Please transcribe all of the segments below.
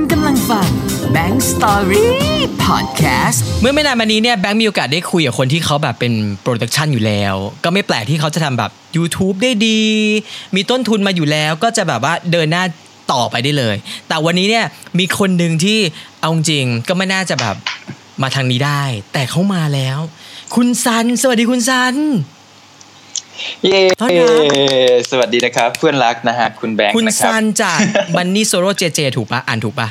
คุณกำลังฟัง Bank Story Podcast เมื่อไม่นานมานี้เนี่ยแบงค์มีโอกาสได้คุยกับคนที่เขาแบบเป็นโปรดักชันอยู่แล้วก็ไม่แปลกที่เขาจะทำแบบ YouTube ได้ดีมีต้นทุนมาอยู่แล้วก็จะแบบว่าเดินหน้าต่อไปได้เลยแต่วันนี้เนี่ยมีคนนึงที่เอาจริงก็ไม่น่าจะแบบมาทางนี้ได้แต่เขามาแล้วคุณซันสวัสดีคุณซันเย้สวัสดีนะครับเพื่อนรักนะฮะคุณแบงค์นะครับคุณซันจาก Money Solo JJ ถูกปะอ่านถูกปะ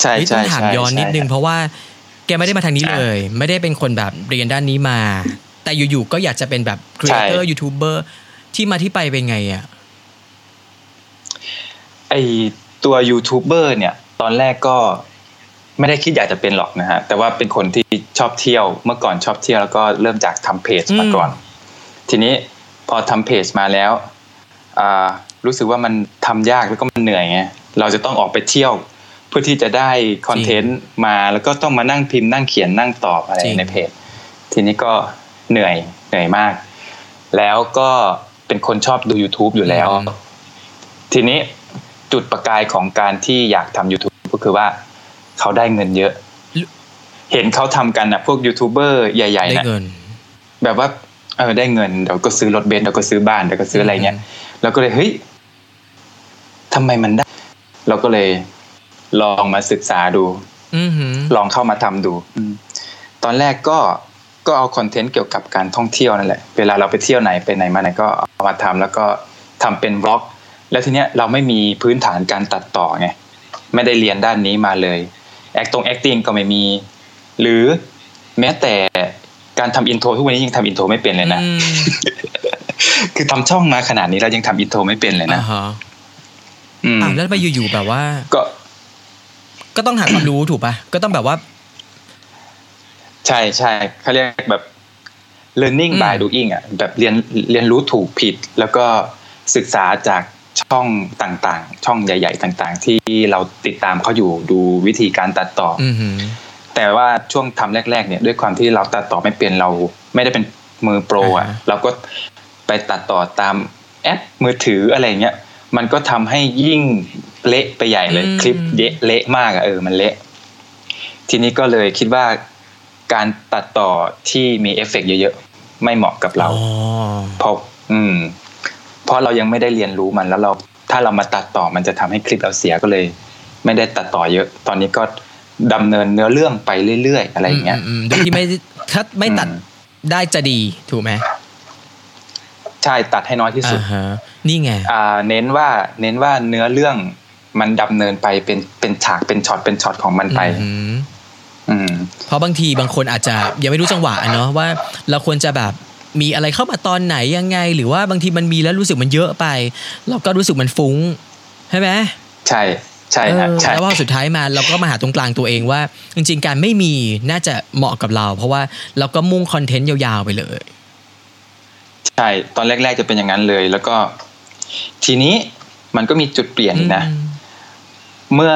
ใช่ๆๆต้องถามย้อนนิดนึงเพราะว่าแกไม่ได้มาทางนี้เลยไม่ได้เป็นคนแบบเรียนด้านนี้มาแต่อยู่ๆก็อยากจะเป็นแบบครีเอเตอร์ยูทูบเบอร์ที่มาที่ไปเป็นไงอ่ะไอตัวยูทูบเบอร์เนี่ยตอนแรกก็ไม่ได้คิดอยากจะเป็นหรอกนะฮะแต่ว่าเป็นคนที่ชอบเที่ยวเมื่อก่อนชอบเที่ยวแล้วก็เริ่มจากทำเพจมาก่อนทีนี้พอทำเพจมาแล้วรู้สึกว่ามันทำยากแล้วก็มันเหนื่อยไงเราจะต้องออกไปเที่ยวเพื่อที่จะได้คอนเทนต์มาแล้วก็ต้องมานั่งพิมพ์นั่งเขียนนั่งตอบอะไรในเพจทีนี้ก็เหนื่อยมากแล้วก็เป็นคนชอบดู YouTube อยู่แล้วทีนี้จุดประกายของการที่อยากทำ YouTube ก็คือว่าเขาได้เงินเยอะเห็นเขาทำกันนะพวกยูทูบเบอร์ใหญ่ๆนะแบบว่าได้เงินเดี๋ยวก็ซื้อรถเบนซ์เดี๋ยวก็ซื้อบ้านเดี๋ยวก็ซื้ออะไรเงี้ยเราก็เลยเฮ้ยทำไมมันได้เราก็เลยลองมาศึกษาดูลองเข้ามาทำดูตอนแรกก็เอาคอนเทนต์เกี่ยวกับการท่องเที่ยวนั่นแหละเวลาเราไปเที่ยวไหนไปไหนมาไหนก็เอามาทำแล้วก็ทำเป็นบล็อกแล้วทีเนี้ยเราไม่มีพื้นฐานการตัดต่อไงไม่ได้เรียนด้านนี้มาเลยacting ก็ไม่มีหรือแม้แต่การทำอินโทรทุกวันนี้ยังทำอินโทรไม่เป็นเลยนะ คือทำช่องมาขนาดนี้เรายังทำอินโทรไม่เป็นเลยนะแล้วไปอยู่ๆแบบว่าก็ต้องหาความรู้ถูกป่ะก็ต้องแบบว่าใช่ๆเขาเรียกแบบ learning by doing อ่ะแบบเรียนรู้ถูกผิดแล้วก็ศึกษาจากช่องต่างๆช่องใหญ่ๆต่างๆที่เราติดตามเขาอยู่ดูวิธีการตัดต่อแต่ว่าช่วงทำแรกๆเนี่ยด้วยความที่เราตัดต่อไม่เป็นเราไม่ได้เป็นมือโปรอ่ะเราก็ไปตัดต่อตามแอปมือถืออะไรเงี้ยมันก็ทำให้ยิ่งเละไปใหญ่เลยคลิปเละมากอ่ะมันเละทีนี้ก็เลยคิดว่าการตัดต่อที่มีเอฟเฟกต์เยอะๆไม่เหมาะกับเราเพราะเรายังไม่ได้เรียนรู้มันแล้วเราถ้าเรามาตัดต่อมันจะทำให้คลิปเราเสียก็เลยไม่ได้ตัดต่อเยอะตอนนี้ก็ดำเนินเนื้อเรื่องไปเรื่อยๆอะไรอย่างเงี้ยโดยที่ไม่ตัดได้จะดีถูกไหมใช่ตัดให้น้อยที่สุดนี่ไงเน้นว่าเนื้อเรื่องมันดำเนินไปเป็นฉากเป็นช็อตของมันไปเพราะบางทีบางคนอาจจะยังไม่รู้จังหวะเนาะว่าเราควรจะแบบมีอะไรเข้ามาตอนไหนยังไงหรือว่าบางทีมันมีแล้วรู้สึกมันเยอะไปเราก็รู้สึกมันฟุ้งใช่ไหมใช่ครับแล้วว่าสุดท้ายมาเราก็มาหาตรงกลางตัวเองว่าจริงๆการไม่มีน่าจะเหมาะกับเราเพราะว่าเราก็มุ่งคอนเทนต์ยาวๆไปเลยใช่ตอนแรกๆจะเป็นอย่างนั้นเลยแล้วก็ทีนี้มันก็มีจุดเปลี่ยนนะเมื่อ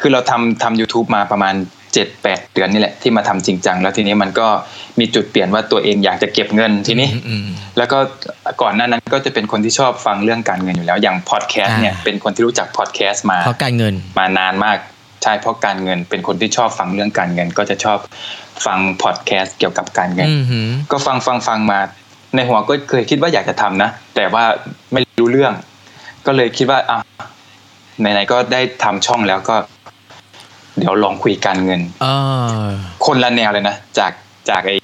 คือเราทำ YouTube มาประมาณ 7-8 เดือนนี่แหละที่มาทำจริงจังแล้วทีนี้มันก็มีจุดเปลี่ยนว่าตัวเองอยากจะเก็บเงินทีนี้แล้วก็ก่อนหน้านั้นก็จะเป็นคนที่ชอบฟังเรื่องการเงินอยู่แล้วอย่างพอดแคสต์เนี่ยเป็นคนที่รู้จักพอดแคสต์มาเพราะการเงินมานานมากใช่เพราะการเงินเป็นคนที่ชอบฟังเรื่องการเงินก็จะชอบฟังพอดแคสต์เกี่ยวกับการเงินก็ฟังมาในหัวก็เคยคิดว่าอยากจะทำนะแต่ว่าไม่รู้เรื่องก็เลยคิดว่าอ่ะไหนๆก็ได้ทำช่องแล้วก็เดี๋ยวลองคุยการเงินคนละแนวเลยนะจากไอ้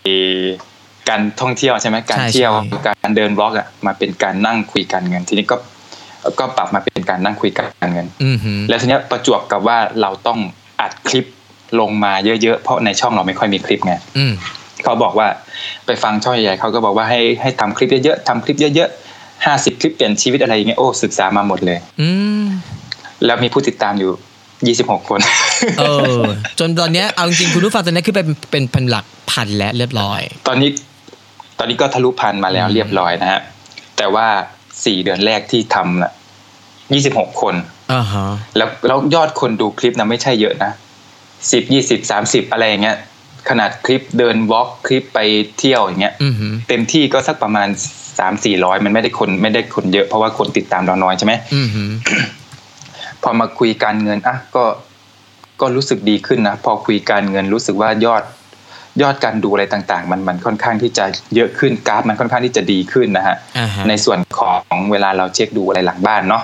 การท่องเที่ยวใช่ไหมการเที่ยวการเดินบล็อกอ่ะมาเป็นการนั่งคุยการเงินทีนี้ก็ปรับมาเป็นการนั่งคุยการเงินแล้วทีนี้ประจวบกับว่าเราต้องอัดคลิปลงมาเยอะๆเพราะในช่องเราไม่ค่อยมีคลิปไงเขาบอกว่าไปฟังช่องใหญ่ๆเขาก็บอกว่าให้ทำคลิปเยอะๆทำคลิปเยอะๆ50คลิปเปลี่ยนชีวิตอะไรอย่างเงี้ยโอ้ศึกษามาหมดเลยแล้วมีผู้ติดตามอยู่26คนจนตอนนี้เอาจริงคุณผู้ฟังตอนนี้ขึ้นไปเป็นพันหลักพันและเรียบร้อยตอนนี้ก็ทะลุพันมาแล้วเรียบร้อยนะฮะแต่ว่า4เดือนแรกที่ทำน่ะ26คนแล้วยอดคนดูคลิปนะไม่ใช่เยอะนะ10 20 30อะไรอย่างเงี้ยขนาดคลิปเดินวอล์คคลิปไปเที่ยวอย่างเงี้ยเต็มที่ก็สักประมาณ 3-400 มันไม่ได้คนเยอะเพราะว่าคนติดตามเราน้อยใช่ไหม พอมาคุยการเงินอ่ะก็รู้สึกดีขึ้นนะพอคุยการเงินรู้สึกว่ายอดการดูอะไรต่างๆมันค่อนข้างที่จะเยอะขึ้นกราฟมันค่อนข้างที่จะดีขึ้นนะฮะ uh-huh. ในส่วนของเวลาเราเช็คดูอะไรหลังบ้านเนาะ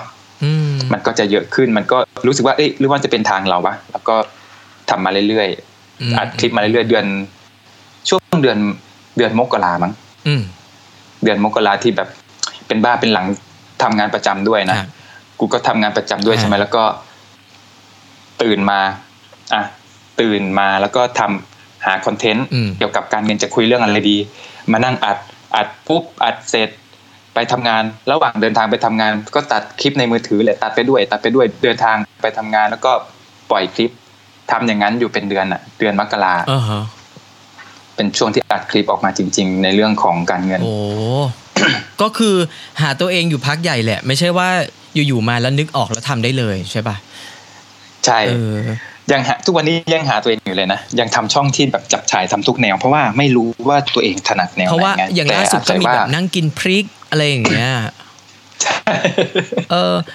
uh-huh. มันก็จะเยอะขึ้นมันก็รู้สึกว่าเอ๊ะหรือว่าจะเป็นทางเราวะแล้วก็ทำมาเรื่อยๆ uh-huh. อัดคลิปมาเรื่อยๆช่วงเดือนมกรามั้ง uh-huh. เดือนมกราที่แบบเป็นบ้าเป็นหลังทำงานประจำด้วยนะ uh-huh. กูก็ทำงานประจำด้วย uh-huh. ใช่ไหมแล้วก็ตื่นมาแล้วก็ทำหาคอนเทนต์เกี่ยวกับการเงินจะคุยเรื่องอะไรดีมานั่งอัดปุ๊บอัดเสร็จไปทำงานระหว่างเดินทางไปทำงานก็ตัดคลิปในมือถือแหละตัดไปด้วยเดินทางไปทำงานแล้วก็ปล่อยคลิปทำอย่างนั้นอยู่เป็นเดือนมกราเป็นช่วงที่อัดคลิปออกมาจริงๆในเรื่องของการเงินโอ้ ก็คือหาตัวเองอยู่พักใหญ่แหละไม่ใช่ว่าอยู่ๆมาแล้วนึกออกแล้วทำได้เลยใช่ป่ะใช่ยังหาทุกวันนี้ยังหาตัวเองอยู่เลยนะยังทำช่องที่แบบจับฉายทำทุกแนวเพราะว่าไม่รู้ว่าตัวเองถนัดแนวไหนเพราะว่าอย่างล่าสุดก็มีแบบนั่งกินพริกอะไรอย่างเงี้ย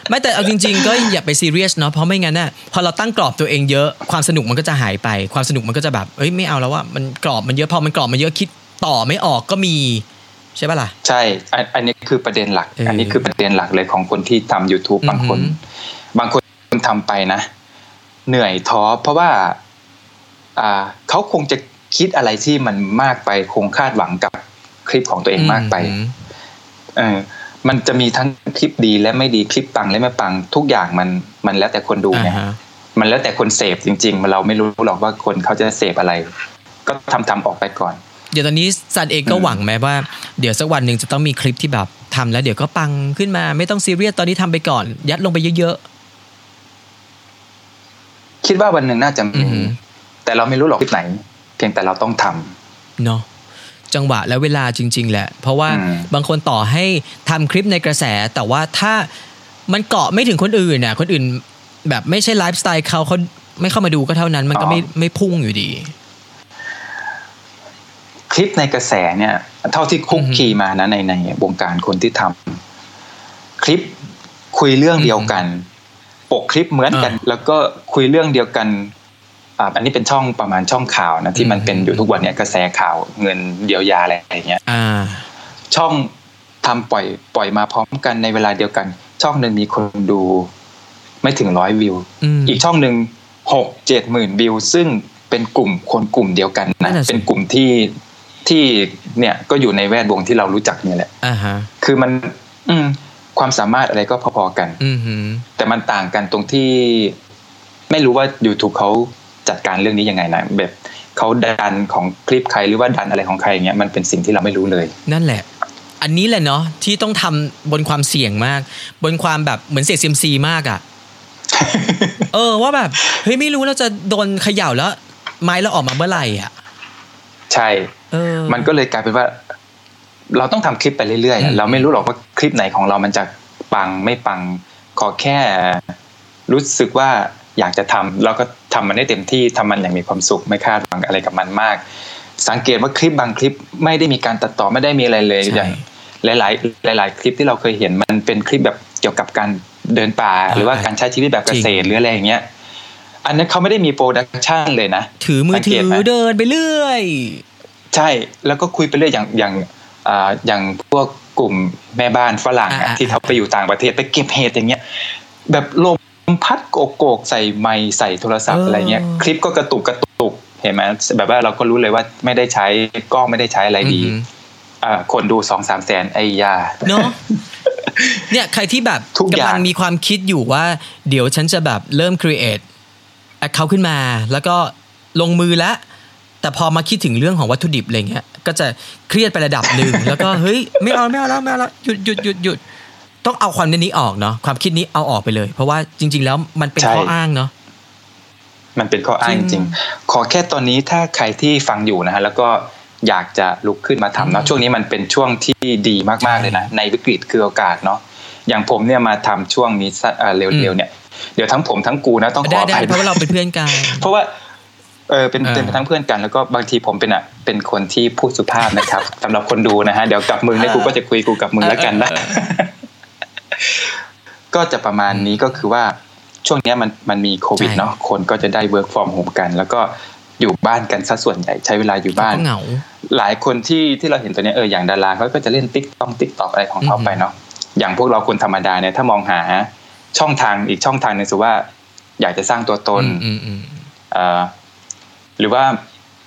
ไม่แต่เอาจริงๆก็อย่าไปซีเรียสเนาะเพราะไม่งั้นน่ะพอเราตั้งกรอบตัวเองเยอะความสนุกมันก็จะหายไปความสนุกมันก็จะแบบเอ้ยไม่เอาแล้วว่ามันกรอบมันเยอะพอมันกรอบมันเยอะคิดต่อไม่ออกก็มีใช่ป่ะล่ะใช่อันนี้คือประเด็นหลักอันนี้คือประเด็นหลักเลยของคนที่ทำ YouTube บางคนทำไปนะเหนื่อยท้อเพราะว่าเขาคงจะคิดอะไรที่มันมากไปคงคาดหวังกับคลิปของตัวเองมากไปมันจะมีทั้งคลิปดีและไม่ดีคลิปปังและไม่ปังทุกอย่างมันแล้วแต่คนดูไงมันแล้วแต่คนเสพจริงๆเราไม่รู้หรอกว่าคนเขาจะเสพอะไรก็ทำออกไปก่อนเดี๋ยวตอนนี้ซันเองก็หวังไหมว่าเดี๋ยวสักวันนึงจะต้องมีคลิปที่แบบทำแล้วเดี๋ยวก็ปังขึ้นมาไม่ต้องซีเรียสตอนนี้ทำไปก่อนยัดลงไปเยอะๆคิดว่าวันหนึ่งน่าจะมีแต่เราไม่รู้หรอกคลิปไหนเพียงแต่เราต้องทำเนาะจังหวะและเวลาจริงๆแหละเพราะว่าบางคนต่อให้ทำคลิปในกระแสแต่ว่าถ้ามันเกาะไม่ถึงคนอื่นน่ะคนอื่นแบบไม่ใช่ไลฟ์สไตล์เขาไม่เข้ามาดูก็เท่านั้นมันก็ไม่พุ่งอยู่ดีคลิปในกระแสเนี่ยเท่าที่คุกคีมานะในวงการคนที่ทำคลิปคุยเรื่องเดียวกันปกคลิปเหมือนกันแล้วก็คุยเรื่องเดียวกันอันนี้เป็นช่องประมาณช่องข่าวนะที่มันเป็นอยู่ทุกวันเนี่ยกระแสข่าวเงินเยียวยาอะไรอย่างเงี้ยช่องทำปล่อยมาพร้อมกันในเวลาเดียวกันช่องนึงมีคนดูไม่ถึง100วิวอีกช่องนึง 6-7 หมื่นวิวซึ่งเป็นกลุ่มคนกลุ่มเดียวกันนะเป็นกลุ่มที่เนี่ยก็อยู่ในแวดวงที่เรารู้จักนี่แหละคือมันความสามารถอะไรก็พอๆกันแต่มันต่างกันตรงที่ไม่รู้ว่า YouTube เขาจัดการเรื่องนี้ยังไงนะแบบเขาดันของคลิปใครหรือว่าดันอะไรของใครอย่างเงี้ยมันเป็นสิ่งที่เราไม่รู้เลยนั่นแหละอันนี้แหละเนาะที่ต้องทำบนความเสี่ยงมากบนความแบบเหมือนเสี่ยง CMC มากอ่ะ ว่าแบบเฮ้ยไม่รู้เราจะโดนเขย่าแล้วไม้เราออกมาเมื่อไหร่อ่ะใช่มันก็เลยกลายเป็นว่าเราต้องทำคลิปไปเรื่อยๆเราไม่รู้หรอกว่าคลิปไหนของเรามันจะปังไม่ปังขอแค่รู้สึกว่าอยากจะทำเราก็ทำมันได้เต็มที่ทำมันอย่างมีความสุขไม่คาดหวังอะไรกับมันมากสังเกตว่าคลิปบางคลิปไม่ได้มีการตัดต่อไม่ได้มีอะไรเลยอย่างหลายคลิปที่เราเคยเห็นมันเป็นคลิปแบบเกี่ยวกับการเดินป่าหรือว่าการใช้ชีวิตแบบเกษตรหรืออะไรอย่างเงี้ยอันนั้นเขาไม่ได้มีโปรดักชันเลยนะถือมือถือเดินไปเรื่อยใช่แล้วก็คุยไปเรื่อยอย่างพวกกลุ่มแม่บ้านฝรั่งที่เขาไปอยู่ต่างประเทศไปเก็บเห็ดอย่างเงี้ยแบบลมพัดโกกใส่ไมค์ใส่โทรศัพท์อะไรเงี้ยคลิปก็กระตุกเห็นไหมแบบว่าเราก็รู้เลยว่าไม่ได้ใช้กล้องไม่ได้ใช้อะไรดีคนดู 2-3 แสนไอ้ยาเนาะเนี่ยใครที่แบบกำลังมีความคิดอยู่ว่าเดี๋ยวฉันจะแบบเริ่ม create account ขึ้นมาแล้วก็ลงมือละแต่พอมาคิดถึงเรื่องของวัตถุดิบอะไรเงี้ยก็จะเครียดไประดับนึง แล้วก็เฮ้ยไม่เอาแล้วหยุดต้องเอาความนี้ออกเนาะความคิดนี้เอาออกไปเลยเพราะว่าจริงๆแล้วมันเป็นข้ออ้างเนาะมันเป็นข้ออ้างจริงขอแค่ตอนนี้ถ้าใครที่ฟังอยู่นะฮะแล้วก็อยากจะลุกขึ้นมาทำเนาะช่วงนี้มันเป็นช่วงที่ดีมากๆเลยนะในวิกฤตคือโอกาสเนาะอย่างผมเนี่ยมาทำช่วงนี้เร็วๆเนี่ยเดี๋ยวทั้งผมทั้งกูนะต้องขออภัยเพราะว่าเราเป็นเพื่อนกันเพราะว่าเป็นทั้งเพื่อนกันแล้วก็บางทีผมเป็นคนที่พูดสุภาพนะครับสำหรับคนดูนะฮะเดี๋ยวกับมึงเนี่ยกูก็จะคุยกูกับมึงแล้วกันนะก็จะประมาณนี้ก็คือว่า ช่วงนี้มันมีโควิดเนาะคนก็จะได้ work from home กันแล้วก็อยู่บ้านกันซะส่วนใหญ่ใช้เวลาอยู่บ้านหลายคนที่เราเห็นตัวนี้อย่างดาราเขาก็จะเล่น TikTok อะไรของเขาไปเนาะอย่างพวกเราคนธรรมดาเนี่ยถ้ามองหาช่องทางอีกช่องทางนึงคือว่าอยากจะสร้างตัวตนหรือว่า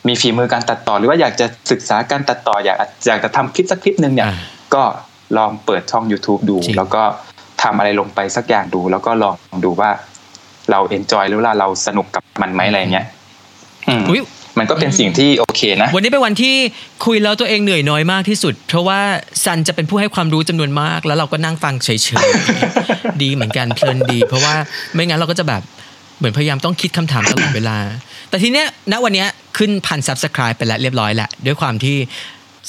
มีฝีมือการตัดต่อหรือว่าอยากจะศึกษาการตัดต่ออยากจะทำคลิปสักคลิปนึงเนี่ยก็ลองเปิดช่อง YouTube ดูแล้วก็ทำอะไรลงไปสักอย่างดูแล้วก็ลองดูว่าเราเอนจอยหรือว่าเราสนุกกับมันไหมอะไรเงี้ยมันก็เป็นสิ่งที่โอเคนะวันนี้เป็นวันที่คุยแล้วตัวเองเหนื่อยน้อยมากที่สุดเพราะว่าซันจะเป็นผู้ให้ความรู้จำนวนมากแล้วเราก็นั่งฟังเฉยๆดีเหมือนกันเพลินดีเพราะว่าไม่งั้นเราก็จะแบบเหมือนพยายามต้องคิดคำถามตลอดเวลาแต่ทีเนี้ยณวันนี้ขึ้นพัน Subscribe ไปแล้วเรียบร้อยแล้วด้วยความที่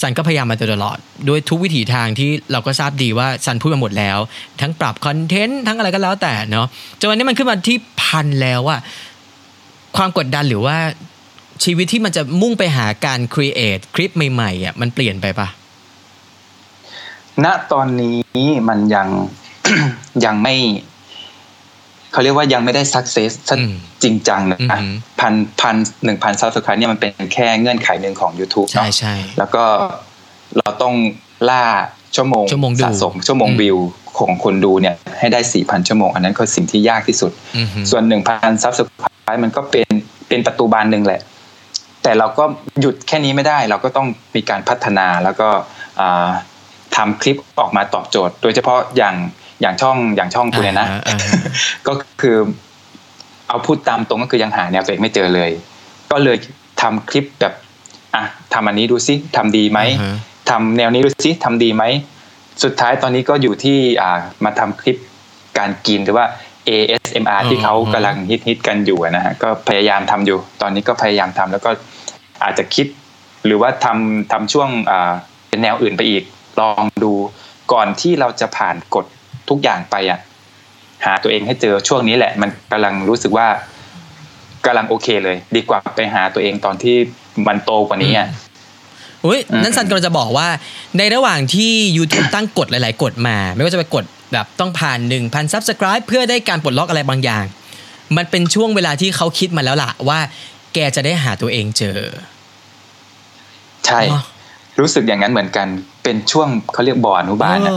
ซันก็พยายามมาตลอดด้วยทุกวิถีทางที่เราก็ทราบดีว่าซันพูดมาหมดแล้วทั้งปรับคอนเทนต์ทั้งอะไรก็แล้วแต่เนาะจนวันนี้มันขึ้นมาที่พันแล้วอะความกดดันหรือว่าชีวิตที่มันจะมุ่งไปหาการ create คลิปใหม่ๆอ่ะมันเปลี่ยนไปปะณตอนนี้มันยัง ยังไม่เขาเรียกว่ายังไม่ได้ success จริงจังนะ1,000 subscribe เนี่ยมันเป็นแค่เงื่อนไขหนึ่งของ YouTube เนาะใช่ๆแล้วก็เราต้องล่าชั่วโมงสะสมชั่วโมงวิวของคนดูเนี่ยให้ได้ 4,000 ชั่วโมงอันนั้นคือสิ่งที่ยากที่สุดส่วน 1,000 subscribe มันก็เป็นประตูบานนึงแหละแต่เราก็หยุดแค่นี้ไม่ได้เราก็ต้องมีการพัฒนาแล้วก็ทำคลิปออกมาตอบโจทย์โดยเฉพาะอย่างช่องคุณเนี่ยนะก็คือเอาพูดตามตรงก็คือยังหาแนวตัวเองไม่เจอเลยก็เลยทำคลิปแบบทำอันนี้ดูซิทำดีไหมทำแนวนี้ดูซิทำดีไหมสุดท้ายตอนนี้ก็อยู่ที่มาทำคลิปการกินหรือว่าASMR ที่เขากำลังฮิตกันอยู่นะฮะก็พยายามทำอยู่ตอนนี้ก็พยายามทำแล้วก็อาจจะคิดหรือว่าทำช่วงเป็นแนวอื่นไปอีกลองดูก่อนที่เราจะผ่านกฎทุกอย่างไปอ่ะหาตัวเองให้เจอช่วงนี้แหละมันกำลังรู้สึกว่ากำลังโอเคเลยดีกว่าไปหาตัวเองตอนที่มันโตกว่านี้อ่ะนั่นซันก็จะบอกว่าในระหว่างที่ YouTube ตั้งกฎหลายๆกฎมาไม่ว่าจะเป็นกฎแบบต้องผ่าน 1,000 Subscribe เพื่อได้การปลดล็อกอะไรบางอย่างมันเป็นช่วงเวลาที่เขาคิดมาแล้วล่ะว่าแกจะได้หาตัวเองเจอใช่รู้สึกอย่างนั้นเหมือนกันเป็นช่วงเขาเรียกบ่ออนุบาลนะ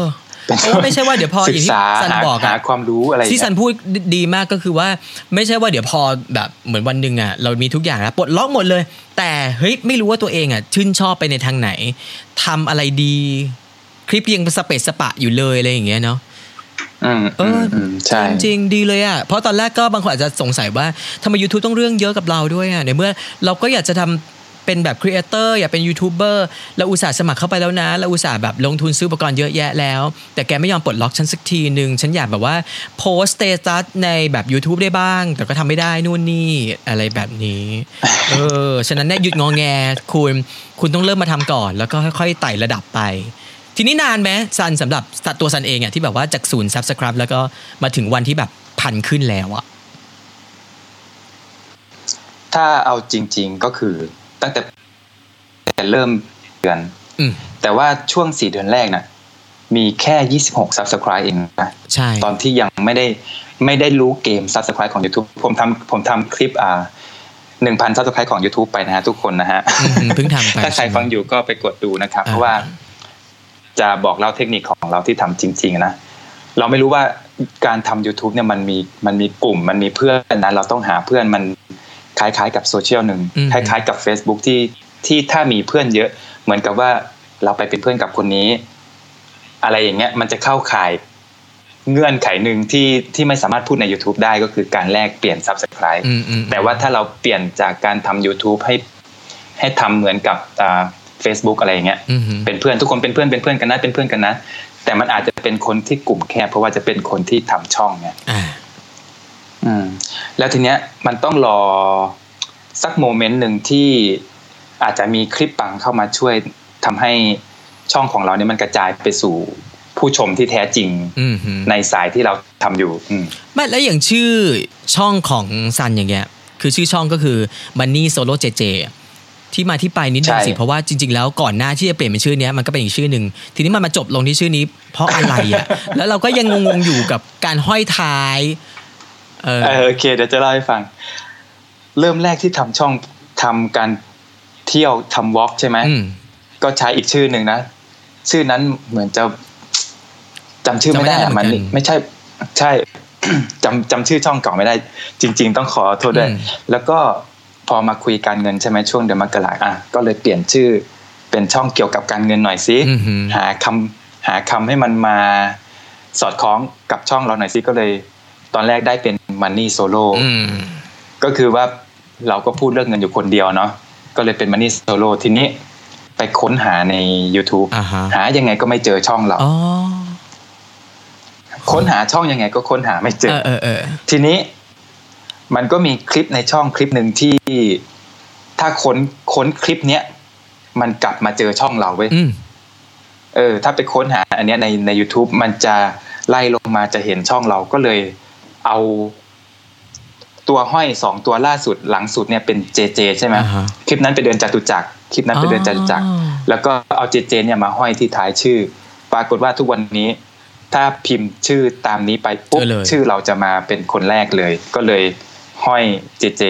ไม่ใช่ว่าเดี๋ยวพออีกที่ซันบอกหาความรู้อะไรที่ซันพูดดีมากก็คือว่าไม่ใช่ว่าเดี๋ยวพอแบบเหมือนวันนึงอ่ะเรามีทุกอย่างแล้วปลดล็อกหมดเลยแต่เฮ้ยไม่รู้ว่าตัวเองอ่ะชื่นชอบไปในทางไหนทำอะไรดีคลิปยังสเปซสปะอยู่เลยอะไรอย่างเงี้ยเนาะใช่จริงดีเลยอ่ะเพราะตอนแรกก็บางคนอาจจะสงสัยว่าทำไม YouTube ต้องเรื่องเยอะกับเราด้วยอ่ะในเมื่อเราก็อยากจะทำเป็นแบบครีเอเตอร์อยากเป็นยูทูบเบอร์เราอุตส่าห์สมัครเข้าไปแล้วนะเราอุตส่าห์แบบลงทุนซื้ออุปกรณ์เยอะแยะแล้วแต่แกไม่ยอมปลดล็อกฉันสักทีนึงฉันอยากแบบว่าโพสต์สเตตัสในแบบ YouTube ได้บ้างแต่ก็ทำไม่ได้นู่นนี่อะไรแบบนี้ฉะนั้นเนี่ยหยุดงอแงคุณต้องเริ่มมาทำก่อนแล้วก็ค่อยๆไต่ระดับไปทีนี้นานไหมซันสำหรับตัวซันเองอ่ะที่แบบว่าจาก0 Subscribe แล้วก็มาถึงวันที่แบบพันขึ้นแล้วอ่ะถ้าเอาจริงๆก็คือตั้งแต่เริ่มเดือนแต่ว่าช่วง4เดือนแรกนะมีแค่26 Subscribe เองนะใช่ตอนที่ยังไม่ได้รู้เกม Subscribe ของ YouTube ผมทำคลิป1,000 Subscribe ของ YouTube ไปนะฮะทุกคนนะฮะเพิ่งทำไปถ้าใครฟังอยู่ก็ไปกดดูนะครับเพราะว่าจะบอกเล่าเทคนิคของเราที่ทำจริงๆนะเราไม่รู้ว่าการทำ YouTube เนี่ยมันมีกลุ่มมันมีเพื่อนนะเราต้องหาเพื่อนมันคล้ายๆกับโซเชียลหนึ่งคล้ายๆกับ Facebook ที่ถ้ามีเพื่อนเยอะเหมือนกับว่าเราไปเป็นเพื่อนกับคนนี้อะไรอย่างเงี้ยมันจะเข้าข่ายเงื่อนไขหนึ่งที่ไม่สามารถพูดใน YouTube ได้ก็คือการแลกเปลี่ยน Subscribe แต่ว่าถ้าเราเปลี่ยนจากการทำ YouTube ให้ทำเหมือนกับFacebook อะไรอย่างเงี้ยเป็นเพื่อนทุกคนเป็นเพื่อนกันนะแต่มันอาจจะเป็นคนที่กลุ่มแคบเพราะว่าจะเป็นคนที่ทำช่องเนี่ยแล้วทีเนี้ยมันต้องรอสักโมเมนต์หนึ่งที่อาจจะมีคลิปปังเข้ามาช่วยทำให้ช่องของเราเนี่ยมันกระจายไปสู่ผู้ชมที่แท้จริงในสายที่เราทำอยู่ไม่แล้วอย่างชื่อช่องของซันอย่างเงี้ยคือชื่อช่องก็คือ Money Solo JJ ที่มาที่ไปนิดนึงสิเพราะว่าจริงๆแล้วก่อนหน้าที่จะเปลี่ยนเป็นชื่อเนี้ยมันก็เป็นอีกชื่อนึงทีนี้มันมาจบลงที่ชื่อนี้เพราะอะไรอ่ะแล้วเราก็ยังงงๆอยู่กับการห้อยท้าย โอเคเดี๋ยวจะเล่าให้ฟังเริ่มแรกที่ทำช่องทำการเที่ยวทำวอล์กใช่ไหมก็ใช้อีกชื่อหนึ่งนะชื่อนั้นเหมือนจะจำชื่อไม่ได้มันไม่ใช่ใช่จำชื่อช่องเก่าไม่ได้จริงๆต้องขอโทษด้วยแล้วก็พอมาคุยการเงินใช่ไหมช่วงเดือนมกราอ่ะก็เลยเปลี่ยนชื่อเป็นช่องเกี่ยวกับการเงินหน่อยสิหาคำให้มันมาสอดคล้องกับช่องเราหน่อยสิก็เลยตอนแรกได้เป็น Money Solo ก็คือว่าเราก็พูดเรื่องเงินอยู่คนเดียวเนาะก็เลยเป็น Money Solo ทีนี้ไปค้นหาใน YouTube หายังไงก็ไม่เจอช่องเราค้นหาช่องยังไงก็ค้นหาไม่เจอทีนี้มันก็มีคลิปในช่องคลิปนึงที่ถ้าค้นคลิปเนี้ยมันกลับมาเจอช่องเราเว้ยถ้าไปค้นหาอันเนี้ยใน YouTube มันจะไล่ลงมาจะเห็นช่องเราก็เลยเอาตัวห้อย2ตัวล่าสุดหลังสุดเนี่ยเป็น JJ ใช่มั้ยคลิปนั้นไปเดินจตุจักรแล้วก็เอา JJ เนี่ยมาห้อยที่ท้ายชื่อปรากฏว่าทุกวันนี้ถ้าพิมพ์ชื่อตามนี้ไปปุ๊บชื่อเราจะมาเป็นคนแรกเลยก็เลยห้อย JJ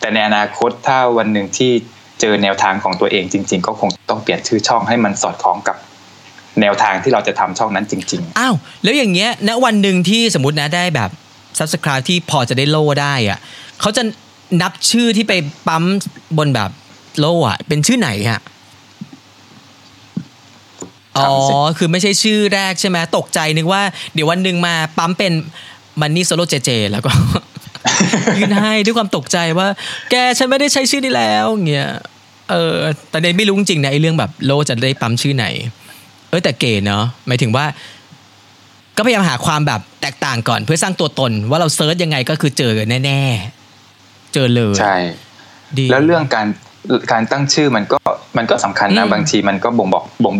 แต่ในอนาคตถ้าวันนึงที่เจอแนวทางของตัวเองจริงๆก็คงต้องเปลี่ยนชื่อช่องให้มันสอดคล้องกับแนวทางที่เราจะทำช่องนั้นจริงๆอ้าวแล้วอย่างเงี้ยณวันนึงที่สมมุตินะได้แบบ Subscribe ที่พอจะได้โล่ได้อ่ะเขาจะนับชื่อที่ไปปั๊มบนแบบโล่อ่ะเป็นชื่อไหนฮะอ๋อคือไม่ใช่ชื่อแรกใช่ไหมตกใจนึกว่าเดี๋ยววันนึงมาปั๊มเป็น Money Solo JJ แล้วก็ ยื่นให้ด้วยความตกใจว่าแกฉันไม่ได้ใช้ชื่อนี้แล้วเงี้ยแต่เดนไม่รู้จริงๆนะไอ้เรื่องแบบโล่จะได้ปั๊มชื่อไหนแต่เก๋เนาะหมายถึงว่าก็พยายามหาความแบบแตกต่างก่อนเพื่อสร้างตัวตนว่าเราเซิร์ชยังไงก็คือเจอแน่ๆเจอเลยใช่แล้วเรื่องการตั้งชื่อมันก็สำคัญนะบางทีมันก็บ่ง